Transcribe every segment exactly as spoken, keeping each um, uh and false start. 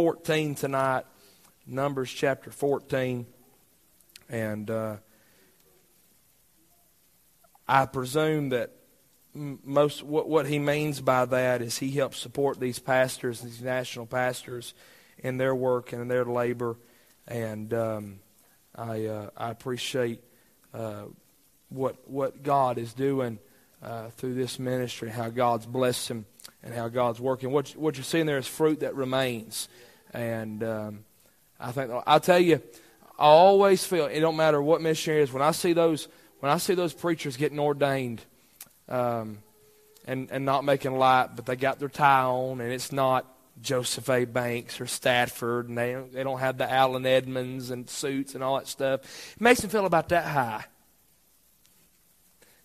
fourteen tonight, Numbers chapter fourteen. And uh, I presume that most what, what he means by that is he helps support these pastors, these national pastors, in their work and in their labor. And um, I uh, I appreciate uh, what what God is doing uh, through this ministry, how God's blessed him and how God's working. What what you're seeing there is fruit that remains. And um, I think I'll tell you, I always feel it don't matter what missionary it is, when I see those when I see those preachers getting ordained, um, and and not making light, but they got their tie on, and it's not Joseph A. Banks or Stafford, and they they don't have the Allen Edmonds and suits and all that stuff. It makes them feel about that high,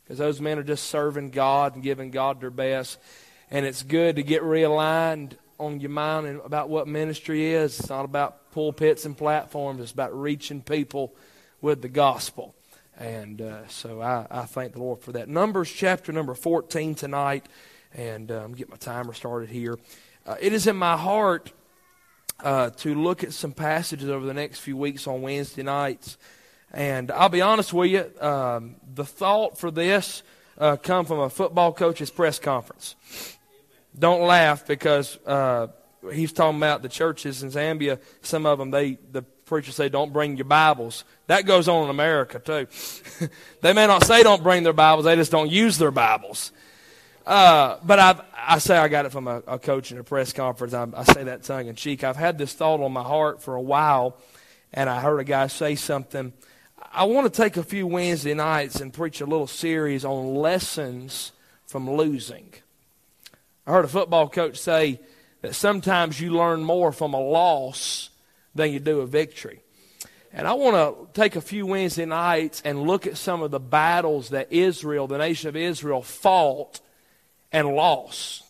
because those men are just serving God and giving God their best. And it's good to get realigned on your mind and about what ministry is. It's not about pulpits and platforms. It's about reaching people with the gospel. And uh, so I, I thank the Lord for that. Numbers chapter number fourteen tonight, and um, get my timer started here. Uh, it is in my heart uh, to look at some passages over the next few weeks on Wednesday nights. And I'll be honest with you, um, the thought for this uh, come from a football coach's press conference. Don't laugh, because uh, he's talking about the churches in Zambia. Some of them, they the preachers say, don't bring your Bibles. That goes on in America, too. They may not say don't bring their Bibles, they just don't use their Bibles. Uh, but I've, I say I got it from a, a coach in a press conference. I, I say that tongue-in-cheek. I've had this thought on my heart for a while, and I heard a guy say something. I want to take a few Wednesday nights and preach a little series on lessons from losing. I heard a football coach say that sometimes you learn more from a loss than you do a victory. And I want to take a few Wednesday nights and look at some of the battles that Israel, the nation of Israel, fought and lost.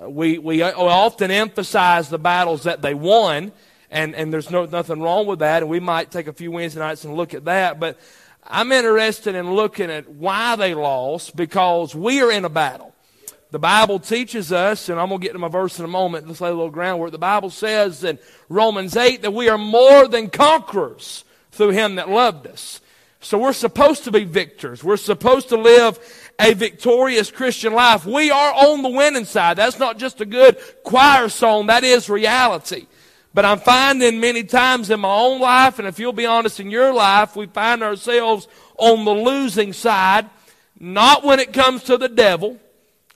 We we often emphasize the battles that they won, and, and there's no nothing wrong with that, and we might take a few Wednesday nights and look at that, but I'm interested in looking at why they lost, because we are in a battle. The Bible teaches us, and I'm going to get to my verse in a moment, let's lay a little groundwork. The Bible says in Romans eight that we are more than conquerors through Him that loved us. So we're supposed to be victors. We're supposed to live a victorious Christian life. We are on the winning side. That's not just a good choir song. That is reality. But I'm finding many times in my own life, and if you'll be honest in your life, we find ourselves on the losing side, not when it comes to the devil.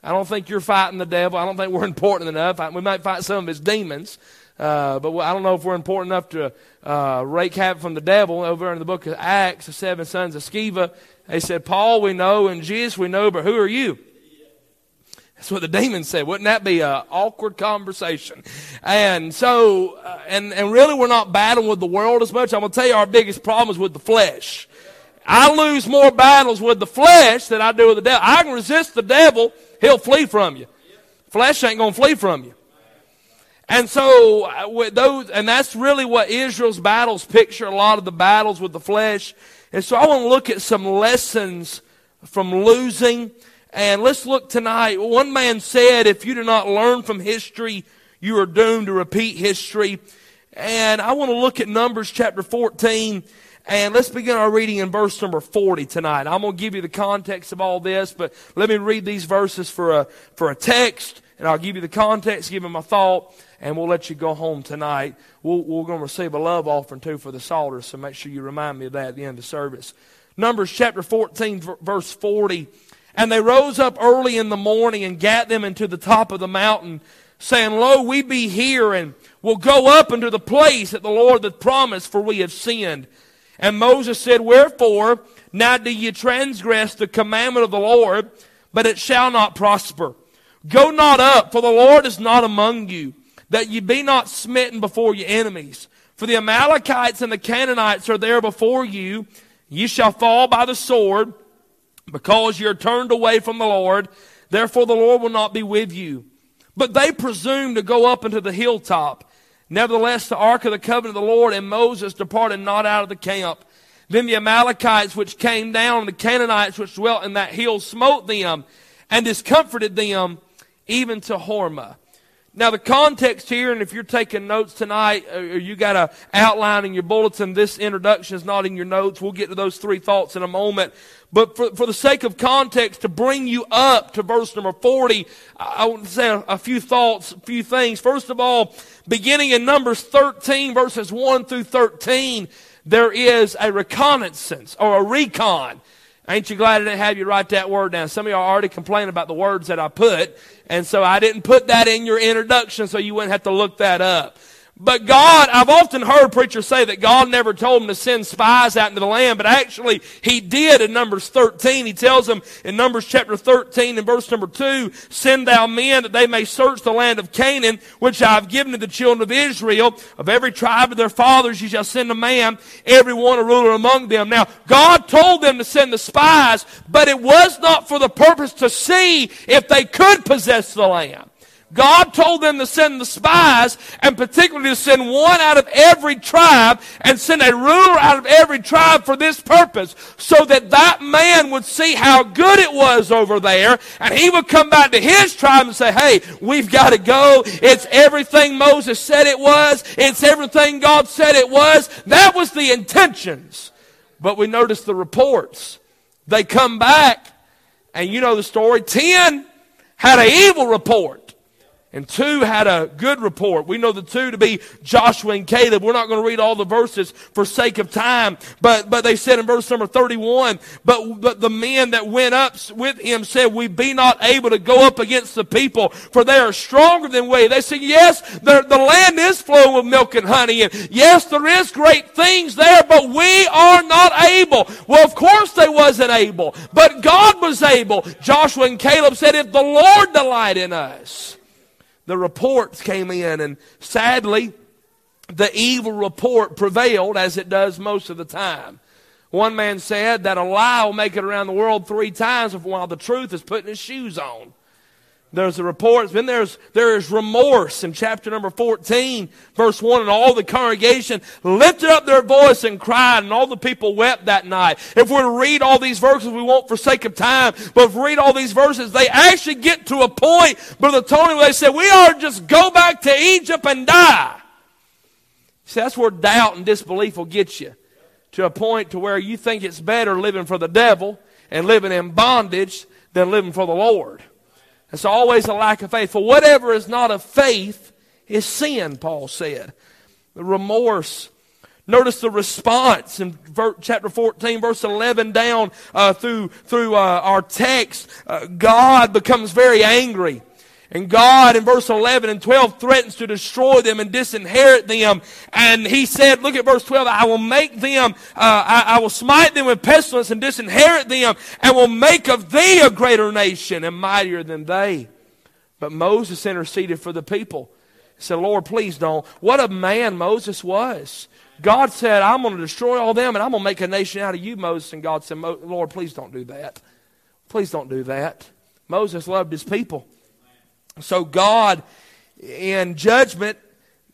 I don't think you're fighting the devil. I don't think we're important enough. We might fight some of his demons, uh, but I don't know if we're important enough to uh, wreak havoc from the devil. Over in the book of Acts, the seven sons of Sceva, they said, Paul we know and Jesus we know, but who are you? That's what the demon said. Wouldn't that be an awkward conversation? And so, uh, and, and really we're not battling with the world as much. I'm going to tell you our biggest problem is with the flesh. I lose more battles with the flesh than I do with the devil. I can resist the devil, he'll flee from you. Flesh ain't going to flee from you. And so, with those, and that's really what Israel's battles picture, a lot of the battles with the flesh. And so I want to look at some lessons from losing. And let's look tonight. One man said, if you do not learn from history, you are doomed to repeat history. And I want to look at Numbers chapter fourteen. And let's begin our reading in verse number forty tonight. I'm going to give you the context of all this, but let me read these verses for a for a text, and I'll give you the context, give you my thought, and we'll let you go home tonight. We'll, we're going to receive a love offering, too, for the Psalter, so make sure you remind me of that at the end of the service. Numbers chapter fourteen, verse forty. And they rose up early in the morning and gat them into the top of the mountain, saying, Lo, we be here, and we'll go up unto the place that the Lord hath promised, for we have sinned. And Moses said, Wherefore, now do ye transgress the commandment of the Lord, but it shall not prosper. Go not up, for the Lord is not among you, that ye be not smitten before your enemies. For the Amalekites and the Canaanites are there before you. Ye shall fall by the sword, because ye are turned away from the Lord. Therefore the Lord will not be with you. But they presumed to go up into the hilltop. Nevertheless, the ark of the covenant of the Lord and Moses departed not out of the camp. Then the Amalekites which came down, and the Canaanites which dwelt in that hill, smote them and discomforted them, even to Hormah. Now, the context here, and if you're taking notes tonight, or you got an outline in your bulletin, this introduction is not in your notes. We'll get to those three thoughts in a moment. But for, for the sake of context, to bring you up to verse number forty, I, I want to say a, a few thoughts, a few things. First of all, beginning in Numbers thirteen, verses one through thirteen, there is a reconnaissance, or a recon. Ain't you glad I didn't have you write that word down? Some of y'all already complained about the words that I put, and so I didn't put that in your introduction so you wouldn't have to look that up. But God, I've often heard preachers say that God never told them to send spies out into the land, but actually He did in Numbers thirteen. He tells them in Numbers chapter thirteen and verse number two, "Send thou men that they may search the land of Canaan, which I have given to the children of Israel. Of every tribe of their fathers ye shall send a man, every one a ruler among them." Now, God told them to send the spies, but it was not for the purpose to see if they could possess the land. God told them to send the spies, and particularly to send one out of every tribe, and send a ruler out of every tribe for this purpose, so that that man would see how good it was over there, and he would come back to his tribe and say, "Hey, we've got to go. It's everything Moses said it was. It's everything God said it was." That was the intentions. But we notice the reports. They come back, and you know the story. Ten had an evil report. And two had a good report. We know the two to be Joshua and Caleb. We're not going to read all the verses for sake of time. But but they said in verse number thirty-one, but, but the men that went up with him said, "We be not able to go up against the people, for they are stronger than we." They said, yes, the, the land is flowing with milk and honey. And yes, there is great things there, but we are not able. Well, of course they wasn't able. But God was able. Joshua and Caleb said, "If the Lord delight in us." The reports came in, and sadly, the evil report prevailed, as it does most of the time. One man said that a lie will make it around the world three times while the truth is putting its shoes on. There's a report. Then there's, there is remorse in chapter number fourteen, verse one. "And all the congregation lifted up their voice and cried, and all the people wept that night." If we're to read all these verses, we won't for sake of time, but if we read all these verses, they actually get to a point, Brother Tony, where they said, "We ought to just go back to Egypt and die." See, that's where doubt and disbelief will get you, to a point to where you think it's better living for the devil and living in bondage than living for the Lord. It's always a lack of faith. For whatever is not of faith is sin, Paul said. The remorse. Notice the response in chapter fourteen, verse eleven down uh, through through uh, our text. Uh, God becomes very angry. And God, in verse eleven and twelve, threatens to destroy them and disinherit them. And he said, look at verse twelve, "I will make them, uh, I, I will smite them with pestilence and disinherit them, and will make of thee a greater nation and mightier than they." But Moses interceded for the people. He said, "Lord, please don't." What a man Moses was. God said, "I'm going to destroy all them, and I'm going to make a nation out of you, Moses." And God said, "Lord, please don't do that. Please don't do that." Moses loved his people. So God, in judgment,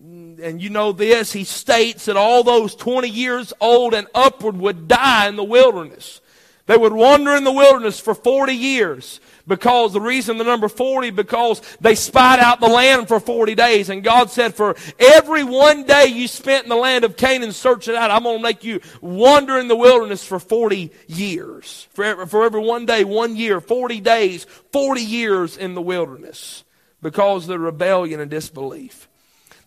and you know this, he states that all those twenty years old and upward would die in the wilderness. They would wander in the wilderness for forty years. Because the reason the number forty, because they spied out the land for forty days. And God said, for every one day you spent in the land of Canaan searching out, I'm going to make you wander in the wilderness for forty years. For, for every one day, one year, forty days, forty years in the wilderness. Because of the rebellion and disbelief.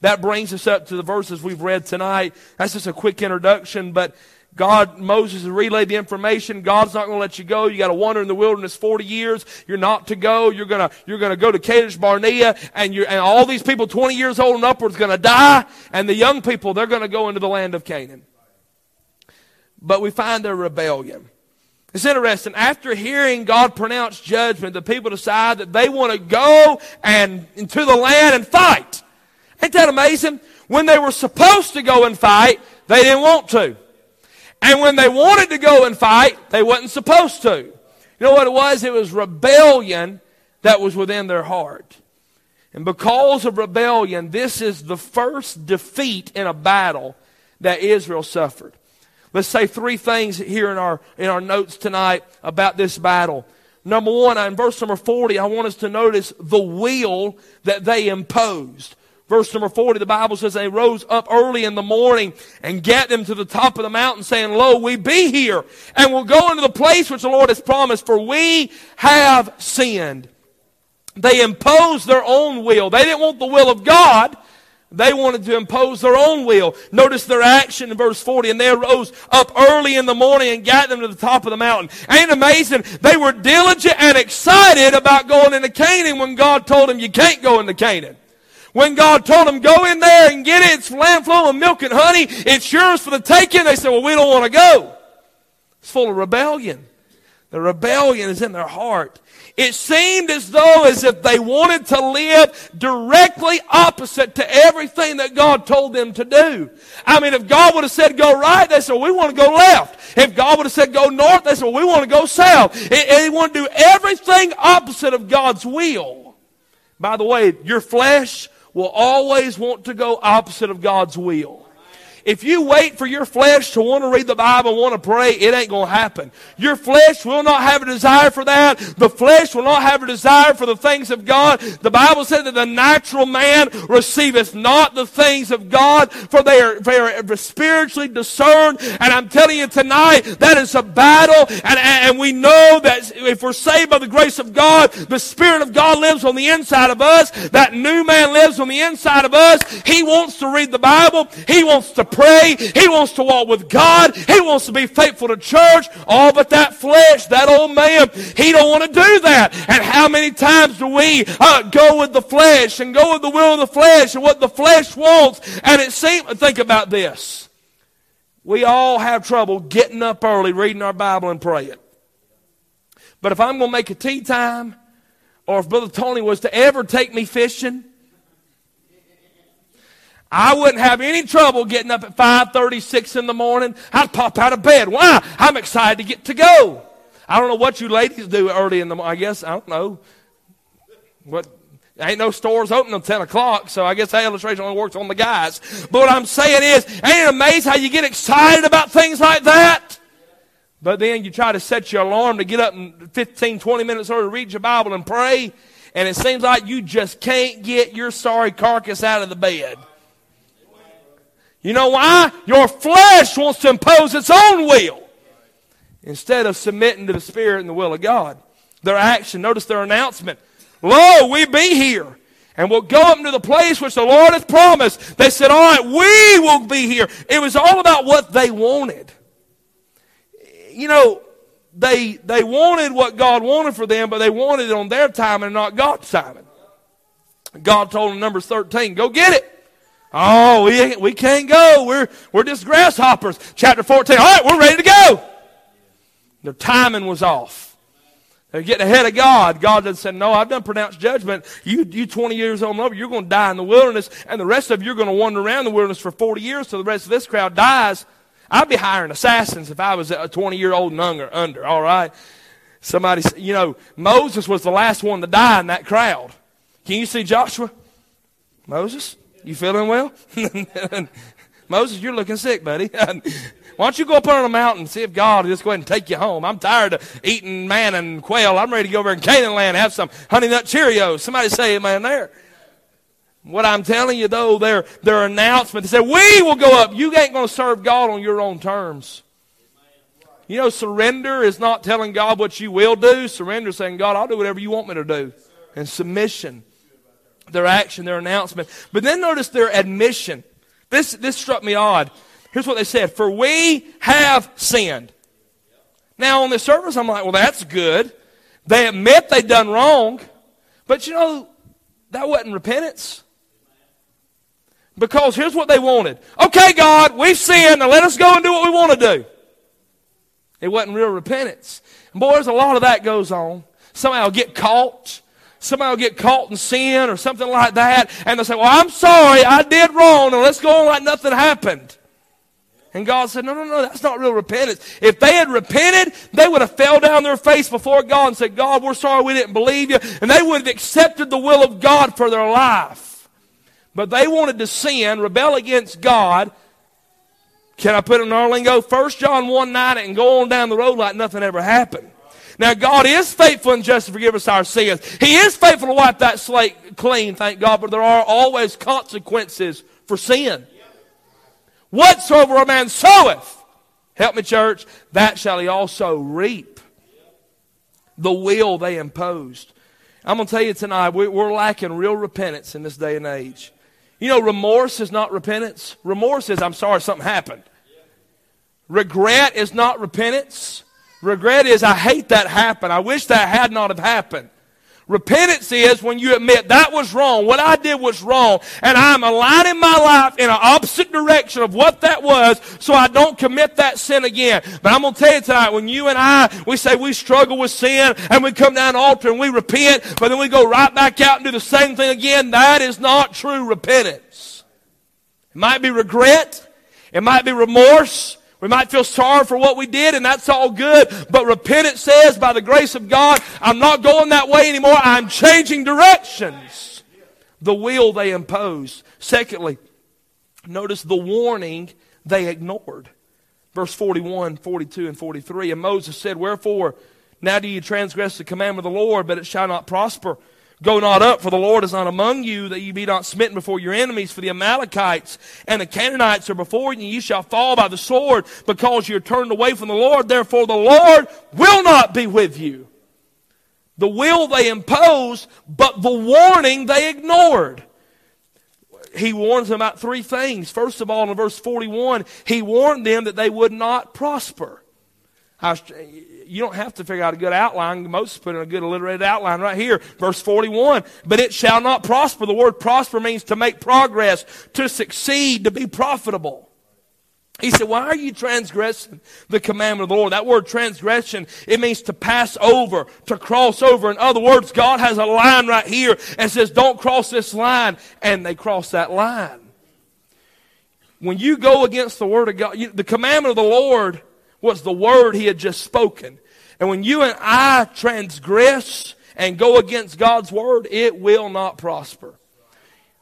That brings us up to the verses we've read tonight. That's just a quick introduction, but God, Moses relayed the information. God's not going to let you go. You got to wander in the wilderness forty years. You're not to go. You're going to, you're going to go to Kadesh Barnea, and you and all these people twenty years old and upwards going to die, and the young people, they're going to go into the land of Canaan. But we find their rebellion. It's interesting. After hearing God pronounce judgment, the people decide that they want to go and into the land and fight. Ain't that amazing? When they were supposed to go and fight, they didn't want to. And when they wanted to go and fight, they wasn't supposed to. You know what it was? It was rebellion that was within their heart. And because of rebellion, this is the first defeat in a battle that Israel suffered. Let's say three things here in our in our notes tonight about this battle. number one, in verse number forty, I want us to notice the will that they imposed. Verse number forty, the Bible says, they rose up early in the morning and gat them to the top of the mountain, saying, Lo, we be here, and we'll go into the place which the Lord has promised, for we have sinned. They imposed their own will. They didn't want the will of God. They wanted to impose their own will. Notice their action in verse forty. And they arose up early in the morning and got them to the top of the mountain. Ain't it amazing? They were diligent and excited about going into Canaan when God told them you can't go into Canaan. When God told them, go in there and get it. It's land flowing with milk and honey. It's yours for the taking. They said, well, we don't want to go. It's full of rebellion. The rebellion is in their heart. It seemed as though as if they wanted to live directly opposite to everything that God told them to do. I mean, if God would have said go right, they said, we want to go left. If God would have said go north, they said, we want to go south. And they want to do everything opposite of God's will. By the way, your flesh will always want to go opposite of God's will. If you wait for your flesh to want to read the Bible and want to pray, it ain't going to happen. Your flesh will not have a desire for that. The flesh will not have a desire for the things of God. The Bible said that the natural man receiveth not the things of God, for they are, they are spiritually discerned. And I'm telling you tonight, that is a battle. And, and we know that if we're saved by the grace of God, the Spirit of God lives on the inside of us. That new man lives on the inside of us. He wants to read the Bible. He wants to pray. He wants to walk with God. He wants to be faithful to church. All but that flesh, that old man, he don't want to do that. And how many times do we uh, go with the flesh and go with the will of the flesh and what the flesh wants? And it seems, think about this. We all have trouble getting up early, reading our Bible and praying. But if I'm going to make a tea time, or if Brother Tony was to ever take me fishing, I wouldn't have any trouble getting up at five thirty, six in the morning. I'd pop out of bed. Why? I'm excited to get to go. I don't know what you ladies do early in the morning. I guess, I don't know. What? Ain't no stores open until ten o'clock, so I guess that illustration only works on the guys. But what I'm saying is, ain't it amazing how you get excited about things like that? But then you try to set your alarm to get up in fifteen, twenty minutes early to read your Bible and pray, and it seems like you just can't get your sorry carcass out of the bed. You know why? Your flesh wants to impose its own will instead of submitting to the Spirit and the will of God. Their action, notice their announcement. Lo, we be here, and we'll go up into the place which the Lord hath promised. They said, all right, we will be here. It was all about what they wanted. You know, they, they wanted what God wanted for them, but they wanted it on their time and not God's time. God told them, Numbers thirteen, go get it. Oh, we, we can't go. We're, we're just grasshoppers. Chapter fourteen, all right, we're ready to go. Their timing was off. They're getting ahead of God. God had said, no, I've done pronounced judgment. You, you twenty years old and over, you're going to die in the wilderness, and the rest of you are going to wander around the wilderness for forty years till the rest of this crowd dies. I'd be hiring assassins if I was a twenty-year-old and under, under, all right? Somebody, you know, Moses was the last one to die in that crowd. Can you see Joshua? Moses? You feeling well? Moses, you're looking sick, buddy. Why don't you go up on a mountain and see if God will just go ahead and take you home? I'm tired of eating manna and quail. I'm ready to go over in Canaan land and have some Honey Nut Cheerios. Somebody say amen there. What I'm telling you, though, their, their announcement, they said, we will go up. You ain't going to serve God on your own terms. You know, surrender is not telling God what you will do. Surrender is saying, God, I'll do whatever you want me to do. And submission. Their action, their announcement. But then notice their admission. This, this struck me odd. Here's what they said. For we have sinned. Now on the surface, I'm like, well, that's good. They admit they've done wrong. But you know, that wasn't repentance. Because here's what they wanted. Okay, God, we've sinned. Now let us go and do what we want to do. It wasn't real repentance. And boy, there's a lot of that goes on. Somehow get caught. Somebody will get caught in sin or something like that, and they'll say, well, I'm sorry, I did wrong, and let's go on like nothing happened. And God said, no, no, no, that's not real repentance. If they had repented, they would have fell down their face before God and said, God, we're sorry we didn't believe you, and they would have accepted the will of God for their life. But they wanted to sin, rebel against God. Can I put it in our lingo? First John one nine and go on down the road like nothing ever happened. Now, God is faithful and just to forgive us our sins. He is faithful to wipe that slate clean, thank God, but there are always consequences for sin. Whatsoever a man soweth, help me, church, that shall he also reap. The will they imposed. I'm going to tell you tonight, we're lacking real repentance in this day and age. You know, remorse is not repentance. Remorse is, I'm sorry, something happened. Regret is not repentance. Regret is, I hate that happened. I wish that had not have happened. Repentance is when you admit that was wrong, what I did was wrong, and I'm aligning my life in an opposite direction of what that was so I don't commit that sin again. But I'm going to tell you tonight, when you and I, we say we struggle with sin and we come down the altar and we repent, but then we go right back out and do the same thing again, that is not true repentance. It might be regret. It might be remorse. We might feel sorry for what we did, and that's all good. But repentance says, by the grace of God, I'm not going that way anymore. I'm changing directions. The will they imposed. Secondly, notice the warning they ignored. Verse forty-one, forty-two, and forty-three. And Moses said, wherefore, now do you transgress the commandment of the Lord, but it shall not prosper. Go not up, for the Lord is not among you, that ye be not smitten before your enemies, for the Amalekites and the Canaanites are before you, and ye shall fall by the sword, because you are turned away from the Lord. Therefore the Lord will not be with you. The will they imposed, but the warning they ignored. He warns them about three things. First of all, in verse forty-one, he warned them that they would not prosper. I, you don't have to figure out a good outline. Moses put in a good alliterated outline right here. Verse forty-one, but it shall not prosper. The word prosper means to make progress, to succeed, to be profitable. He said, why are you transgressing the commandment of the Lord? That word transgression, it means to pass over, to cross over. In other words, God has a line right here and says, don't cross this line. And they cross that line. When you go against the word of God, you, the commandment of the Lord was the word he had just spoken. And when you and I transgress and go against God's word, it will not prosper.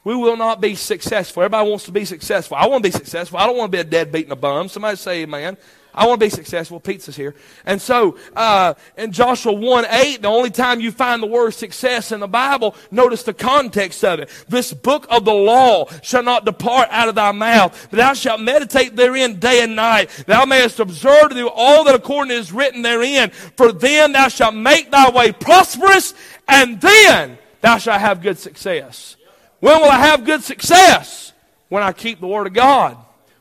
We will not be successful. Everybody wants to be successful. I want to be successful. I don't want to be a deadbeat and a bum. Somebody say amen. I want to be successful. Pizza's here. And so uh, in Joshua one eight, the only time you find the word success in the Bible, notice the context of it. This book of the law shall not depart out of thy mouth, but thou shalt meditate therein day and night. Thou mayest observe to do all that according to is written therein. For then thou shalt make thy way prosperous, and then thou shalt have good success. When will I have good success? When I keep the word of God.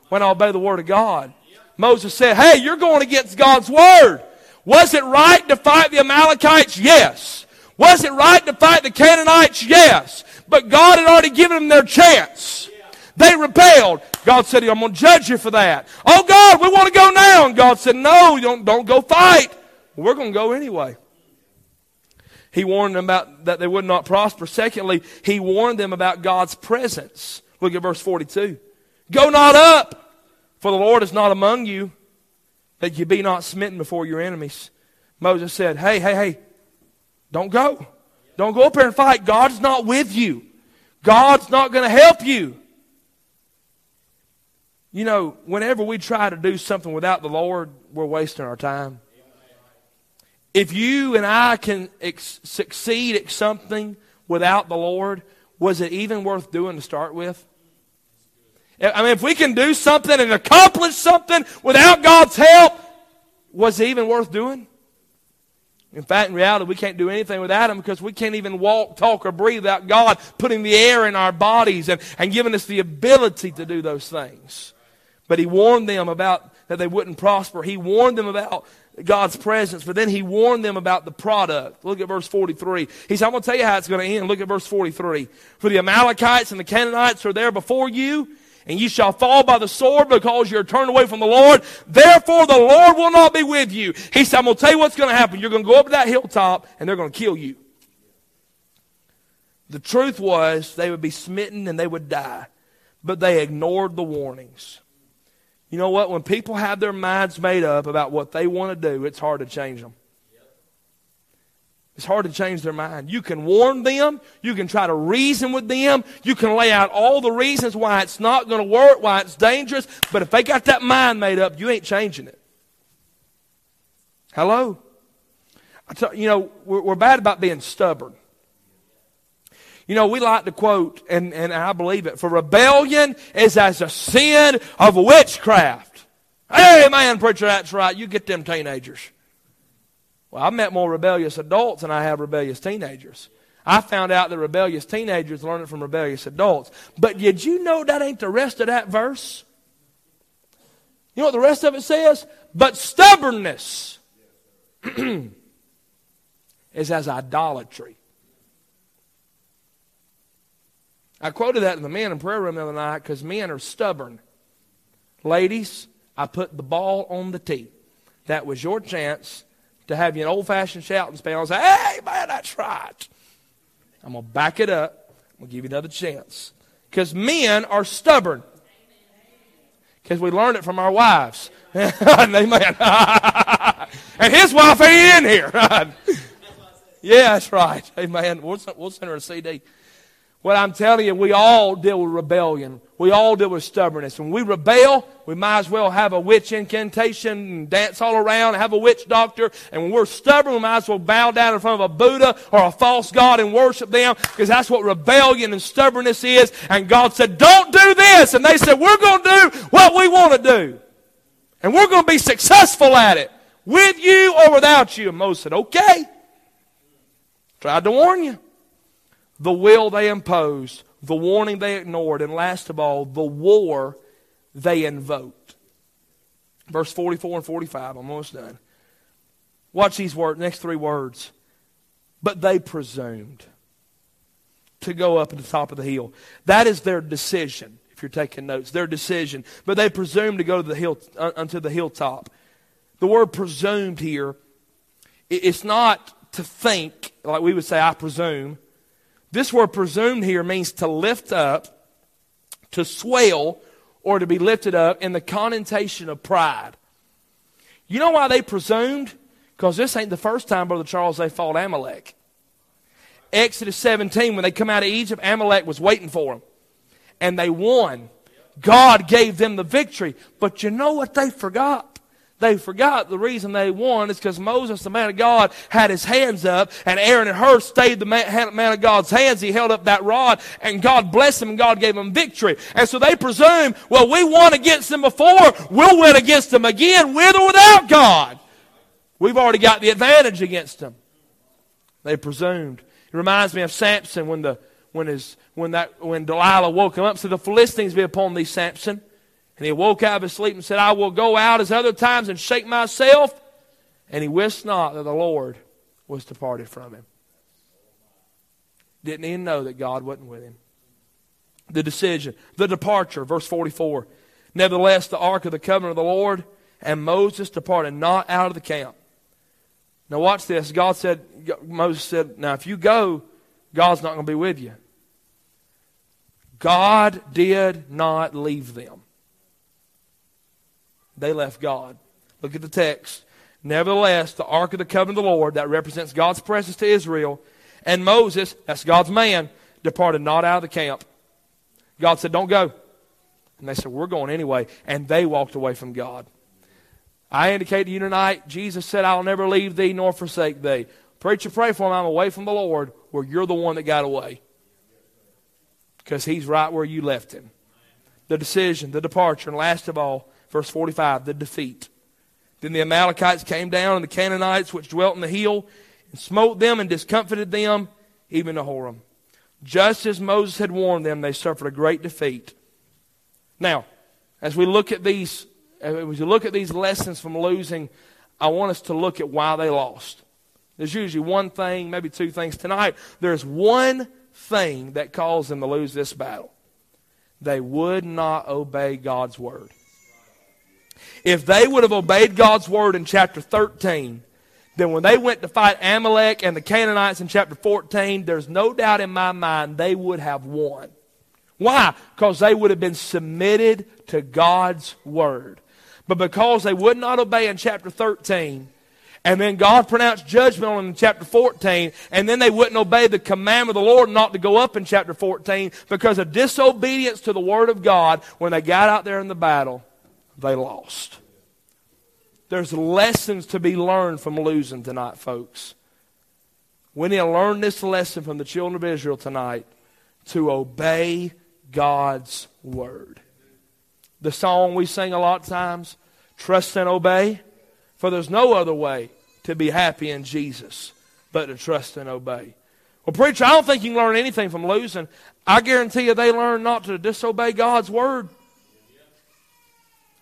When I obey the word of God. Moses said, hey, you're going against God's word. Was it right to fight the Amalekites? Yes. Was it right to fight the Canaanites? Yes. But God had already given them their chance. They rebelled. God said, I'm going to judge you for that. Oh, God, we want to go now. And God said, no, don't, don't go fight. We're going to go anyway. He warned them about that they would not prosper. Secondly, he warned them about God's presence. Look at verse forty-two. Go not up, for the Lord is not among you, that you be not smitten before your enemies. Moses said, hey, hey, hey, don't go. Don't go up there and fight. God's not with you. God's not going to help you. You know, whenever we try to do something without the Lord, we're wasting our time. If you and I can ex- succeed at something without the Lord, was it even worth doing to start with? I mean, if we can do something and accomplish something without God's help, was it even worth doing? In fact, in reality, we can't do anything without Him because we can't even walk, talk, or breathe without God putting the air in our bodies and, and giving us the ability to do those things. But He warned them about that they wouldn't prosper. He warned them about God's presence, but then He warned them about the product. Look at verse forty-three. He said, I'm going to tell you how it's going to end. Look at verse forty-three. For the Amalekites and the Canaanites are there before you, and ye shall fall by the sword because you're turned away from the Lord. Therefore the Lord will not be with you. He said, I'm going to tell you what's going to happen. You're going to go up to that hilltop and they're going to kill you. The truth was they would be smitten and they would die. But they ignored the warnings. You know what? When people have their minds made up about what they want to do, it's hard to change them. It's hard to change their mind. You can warn them. You can try to reason with them. You can lay out all the reasons why it's not going to work, why it's dangerous. But if they got that mind made up, you ain't changing it. Hello? So, you know, we're, we're bad about being stubborn. You know, we like to quote, and, and I believe it, for rebellion is as a sin of witchcraft. Hey, man, preacher, that's right. You get them teenagers. Well, I've met more rebellious adults than I have rebellious teenagers. I found out that rebellious teenagers learn it from rebellious adults. But did you know that ain't the rest of that verse? You know what the rest of it says? But stubbornness is as idolatry. I quoted that in the men in prayer room the other night because men are stubborn. Ladies, I put the ball on the tee. That was your chance to have you an old-fashioned shouting spell and say, hey, man, that's right. I'm going to back it up. I'm going to give you another chance. Because men are stubborn. Because we learned it from our wives. Amen. And his wife ain't in here. Yeah, that's right. Amen. We'll send her a C D. Well, I'm telling you, we all deal with rebellion. We all deal with stubbornness. When we rebel, we might as well have a witch incantation and dance all around and have a witch doctor. And when we're stubborn, we might as well bow down in front of a Buddha or a false god and worship them, because that's what rebellion and stubbornness is. And God said, don't do this. And they said, we're going to do what we want to do. And we're going to be successful at it, with you or without you. And Moses said, okay. Tried to warn you. The will they imposed, the warning they ignored, and last of all, the war they invoked. Verse forty-four and forty-five, I'm almost done. Watch these words, next three words. But they presumed to go up at the top of the hill. That is their decision, if you're taking notes, their decision. But they presumed to go to the hill, uh, unto the hilltop. The word presumed here, it, it's not to think, like we would say, I presume. This word presumed here means to lift up, to swell, or to be lifted up in the connotation of pride. You know why they presumed? Because this ain't the first time, Brother Charles, they fought Amalek. Exodus seventeen, when they come out of Egypt, Amalek was waiting for them. And they won. God gave them the victory. But you know what they forgot? They forgot the reason they won is because Moses, the man of God, had his hands up, and Aaron and Hur stayed the man, man of God's hands. He held up that rod, and God blessed him, and God gave him victory. And so they presume, well, we won against them before. We'll win against them again, with or without God. We've already got the advantage against them. They presumed. It reminds me of Samson when the when his when that when Delilah woke him up. So the Philistines be upon thee, Samson. And he woke out of his sleep and said, I will go out as other times and shake myself. And he wist not that the Lord was departed from him. Didn't even know that God wasn't with him. The decision, the departure, verse forty-four. Nevertheless, the ark of the covenant of the Lord and Moses departed not out of the camp. Now watch this. God said, Moses said, now if you go, God's not going to be with you. God did not leave them. They left God. Look at the text. Nevertheless, the ark of the covenant of the Lord, that represents God's presence to Israel, and Moses, that's God's man, departed not out of the camp. God said, don't go. And they said, we're going anyway. And they walked away from God. I indicate to you tonight, Jesus said, I'll never leave thee nor forsake thee. Preacher, pray for him. I'm away from the Lord where you're the one that got away. Because he's right where you left him. The decision, the departure, and last of all, verse forty-five, the defeat. Then the Amalekites came down, and the Canaanites which dwelt in the hill, and smote them and discomfited them, even to Horam. Just as Moses had warned them, they suffered a great defeat. Now, as we look at these, as we look at these lessons from losing, I want us to look at why they lost. There's usually one thing, maybe two things. Tonight, there's one thing that caused them to lose this battle. They would not obey God's word. If they would have obeyed God's word in chapter thirteen, then when they went to fight Amalek and the Canaanites in chapter fourteen, there's no doubt in my mind they would have won. Why? Because they would have been submitted to God's word. But because they would not obey in chapter thirteen, and then God pronounced judgment on them in chapter fourteen, and then they wouldn't obey the commandment of the Lord not to go up in chapter fourteen because of disobedience to the word of God, when they got out there in the battle, they lost. There's lessons to be learned from losing tonight, folks. We need to learn this lesson from the children of Israel tonight, to obey God's word. The song we sing a lot of times, trust and obey, for there's no other way to be happy in Jesus but to trust and obey. Well, preacher, I don't think you can learn anything from losing. I guarantee you they learn not to disobey God's word.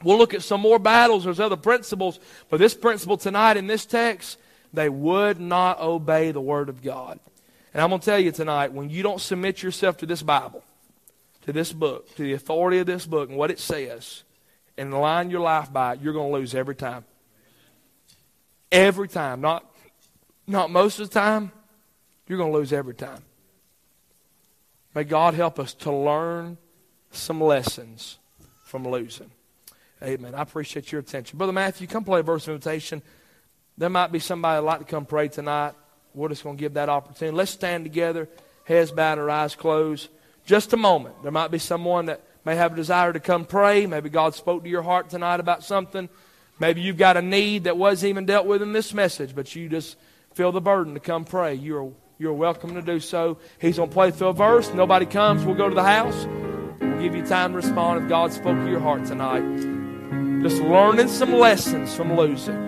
We'll look at some more battles. There's other principles. But this principle tonight in this text, they would not obey the word of God. And I'm going to tell you tonight, when you don't submit yourself to this Bible, to this book, to the authority of this book and what it says, and align your life by it, you're going to lose every time. Every time. Not, not most of the time. You're going to lose every time. May God help us to learn some lessons from losing. Amen. I appreciate your attention. Brother Matthew, come play a verse of invitation. There might be somebody that would like to come pray tonight. We're just going to give that opportunity. Let's stand together, heads bowed, our eyes closed. Just a moment. There might be someone that may have a desire to come pray. Maybe God spoke to your heart tonight about something. Maybe you've got a need that wasn't even dealt with in this message, but you just feel the burden to come pray. You're, you're welcome to do so. He's going to play through a verse. Nobody comes, we'll go to the house. We'll give you time to respond if God spoke to your heart tonight. Just learning some lessons from losing.